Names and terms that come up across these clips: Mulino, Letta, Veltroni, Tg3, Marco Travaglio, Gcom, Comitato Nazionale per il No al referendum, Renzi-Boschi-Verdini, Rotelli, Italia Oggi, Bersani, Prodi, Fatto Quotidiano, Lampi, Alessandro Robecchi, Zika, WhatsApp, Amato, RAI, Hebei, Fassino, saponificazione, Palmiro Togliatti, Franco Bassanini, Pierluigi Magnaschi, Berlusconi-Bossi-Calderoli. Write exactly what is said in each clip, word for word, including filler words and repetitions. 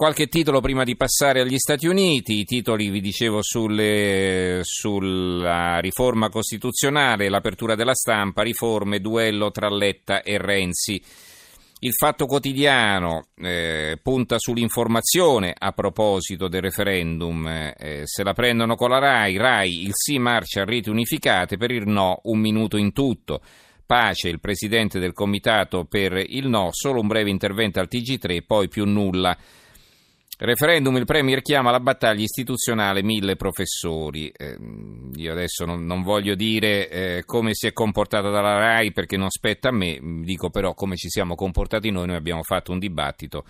Qualche titolo prima di passare agli Stati Uniti, i titoli vi dicevo sulle, sulla riforma costituzionale, l'apertura della stampa, riforme, duello tra Letta e Renzi. Il Fatto Quotidiano eh, punta sull'informazione a proposito del referendum, eh, se la prendono con la RAI, RAI il sì marcia a reti unificate, per il no un minuto in tutto. Pace, il presidente del Comitato per il No, solo un breve intervento al T G tre, poi più nulla. Referendum, il Premier chiama la battaglia istituzionale mille professori. Eh, io adesso non, non voglio dire eh, come si è comportata dalla RAI perché non spetta a me, dico però come ci siamo comportati noi, noi abbiamo fatto un dibattito,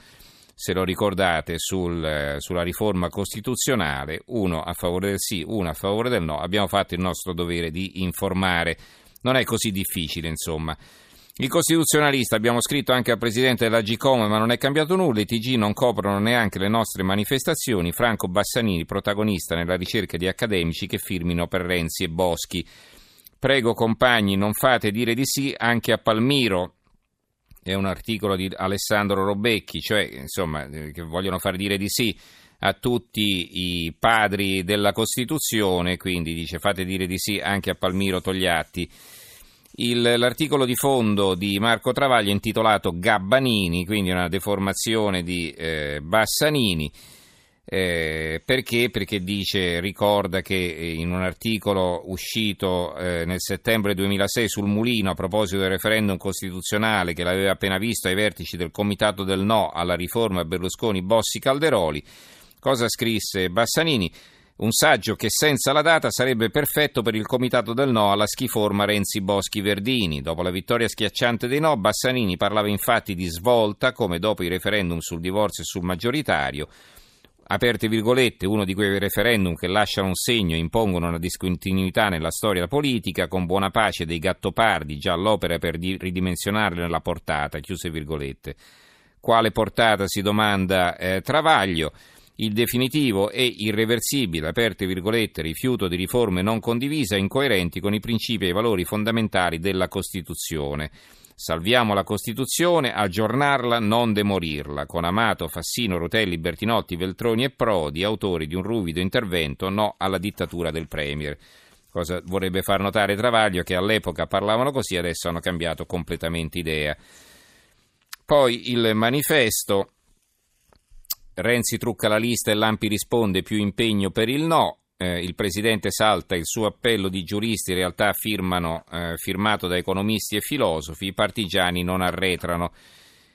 se lo ricordate, sul, eh, sulla riforma costituzionale, uno a favore del sì, uno a favore del no, abbiamo fatto il nostro dovere di informare, non è così difficile insomma. Il costituzionalista, abbiamo scritto anche al presidente della Gcom ma non è cambiato nulla, i T G non coprono neanche le nostre manifestazioni, Franco Bassanini protagonista nella ricerca di accademici che firmino per Renzi e Boschi. Prego compagni, non fate dire di sì anche a Palmiro, è un articolo di Alessandro Robecchi, cioè insomma che vogliono far dire di sì a tutti i padri della Costituzione, quindi dice fate dire di sì anche a Palmiro Togliatti. Il, l'articolo di fondo di Marco Travaglio intitolato Gabbanini, quindi una deformazione di eh, Bassanini, eh, perché? Perché dice, ricorda che in un articolo uscito eh, nel settembre duemilasei sul Mulino a proposito del referendum costituzionale che l'aveva appena visto ai vertici del Comitato del No alla riforma Berlusconi-Bossi-Calderoli, cosa scrisse Bassanini? Un saggio che senza la data sarebbe perfetto per il Comitato del No alla schiforma Renzi-Boschi-Verdini. Dopo la vittoria schiacciante dei No, Bassanini parlava infatti di svolta, come dopo i referendum sul divorzio e sul maggioritario, aperte virgolette, uno di quei referendum che lasciano un segno e impongono una discontinuità nella storia politica, con buona pace dei Gattopardi, già all'opera per ridimensionarne la portata, chiuse virgolette. Quale portata, si domanda eh, Travaglio? Il definitivo e irreversibile, aperte virgolette, rifiuto di riforme non condivise incoerenti con i principi e i valori fondamentali della Costituzione. Salviamo la Costituzione, aggiornarla, non demorirla. Con Amato, Fassino, Rotelli, Bertinotti, Veltroni e Prodi, autori di un ruvido intervento, no alla dittatura del Premier. Cosa vorrebbe far notare Travaglio? Che all'epoca parlavano così, adesso hanno cambiato completamente idea. Poi il manifesto. Renzi trucca la lista e Lampi risponde più impegno per il no, eh, il presidente salta il suo appello di giuristi, in realtà firmano, eh, firmato da economisti e filosofi, i partigiani non arretrano,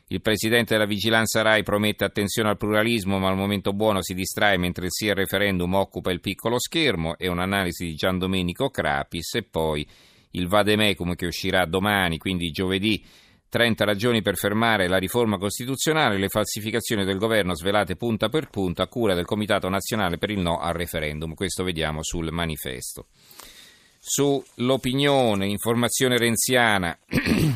il presidente della vigilanza RAI promette attenzione al pluralismo ma al momento buono si distrae mentre il sì al referendum occupa il piccolo schermo, è un'analisi di Gian Domenico Crapis. E poi il vademecum che uscirà domani, quindi giovedì, trenta ragioni per fermare la riforma costituzionale, le falsificazioni del governo svelate punta per punta a cura del Comitato Nazionale per il No al referendum. Questo vediamo sul manifesto. Sull'opinione, informazione renziana,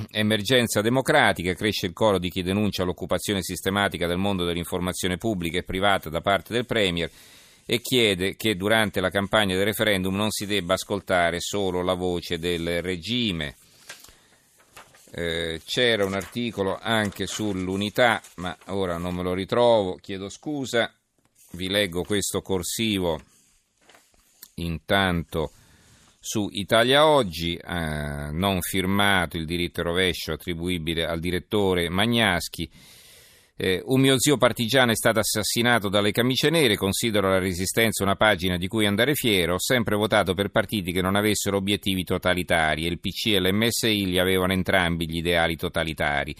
emergenza democratica, cresce il coro di chi denuncia l'occupazione sistematica del mondo dell'informazione pubblica e privata da parte del Premier e chiede che durante la campagna del referendum non si debba ascoltare solo la voce del regime. Eh, c'era un articolo anche sull'Unità, ma ora non me lo ritrovo, chiedo scusa, vi leggo questo corsivo intanto su Italia Oggi, eh, non firmato, il diritto e rovescio attribuibile al direttore Magnaschi. Eh, un mio zio partigiano è stato assassinato dalle camicie nere, considero la Resistenza una pagina di cui andare fiero, ho sempre votato per partiti che non avessero obiettivi totalitari e il P C e l'M S I li avevano entrambi gli ideali totalitari.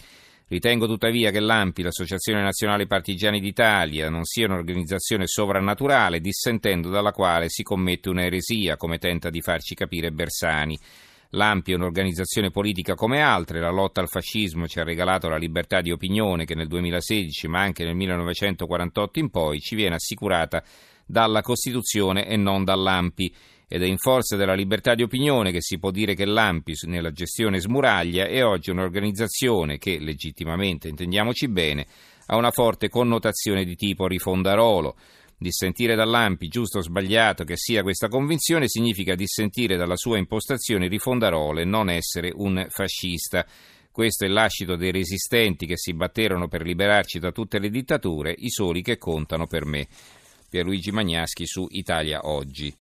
Ritengo tuttavia che l'A N P I, l'Associazione Nazionale Partigiani d'Italia, non sia un'organizzazione sovrannaturale, dissentendo dalla quale si commette un'eresia, come tenta di farci capire Bersani. L'A N P I è un'organizzazione politica come altre, la lotta al fascismo ci ha regalato la libertà di opinione che nel duemilasedici ma anche nel millenovecentoquarantotto in poi ci viene assicurata dalla Costituzione e non dall'A N P I ed è in forza della libertà di opinione che si può dire che l'A N P I nella gestione Smuraglia è oggi un'organizzazione che legittimamente, intendiamoci bene, ha una forte connotazione di tipo rifondarolo. Dissentire dall'A N P I, giusto o sbagliato che sia questa convinzione, significa dissentire dalla sua impostazione rifondarola e non essere un fascista. Questo è l'ascito dei resistenti che si batterono per liberarci da tutte le dittature, i soli che contano per me. Pierluigi Magnaschi su Italia Oggi.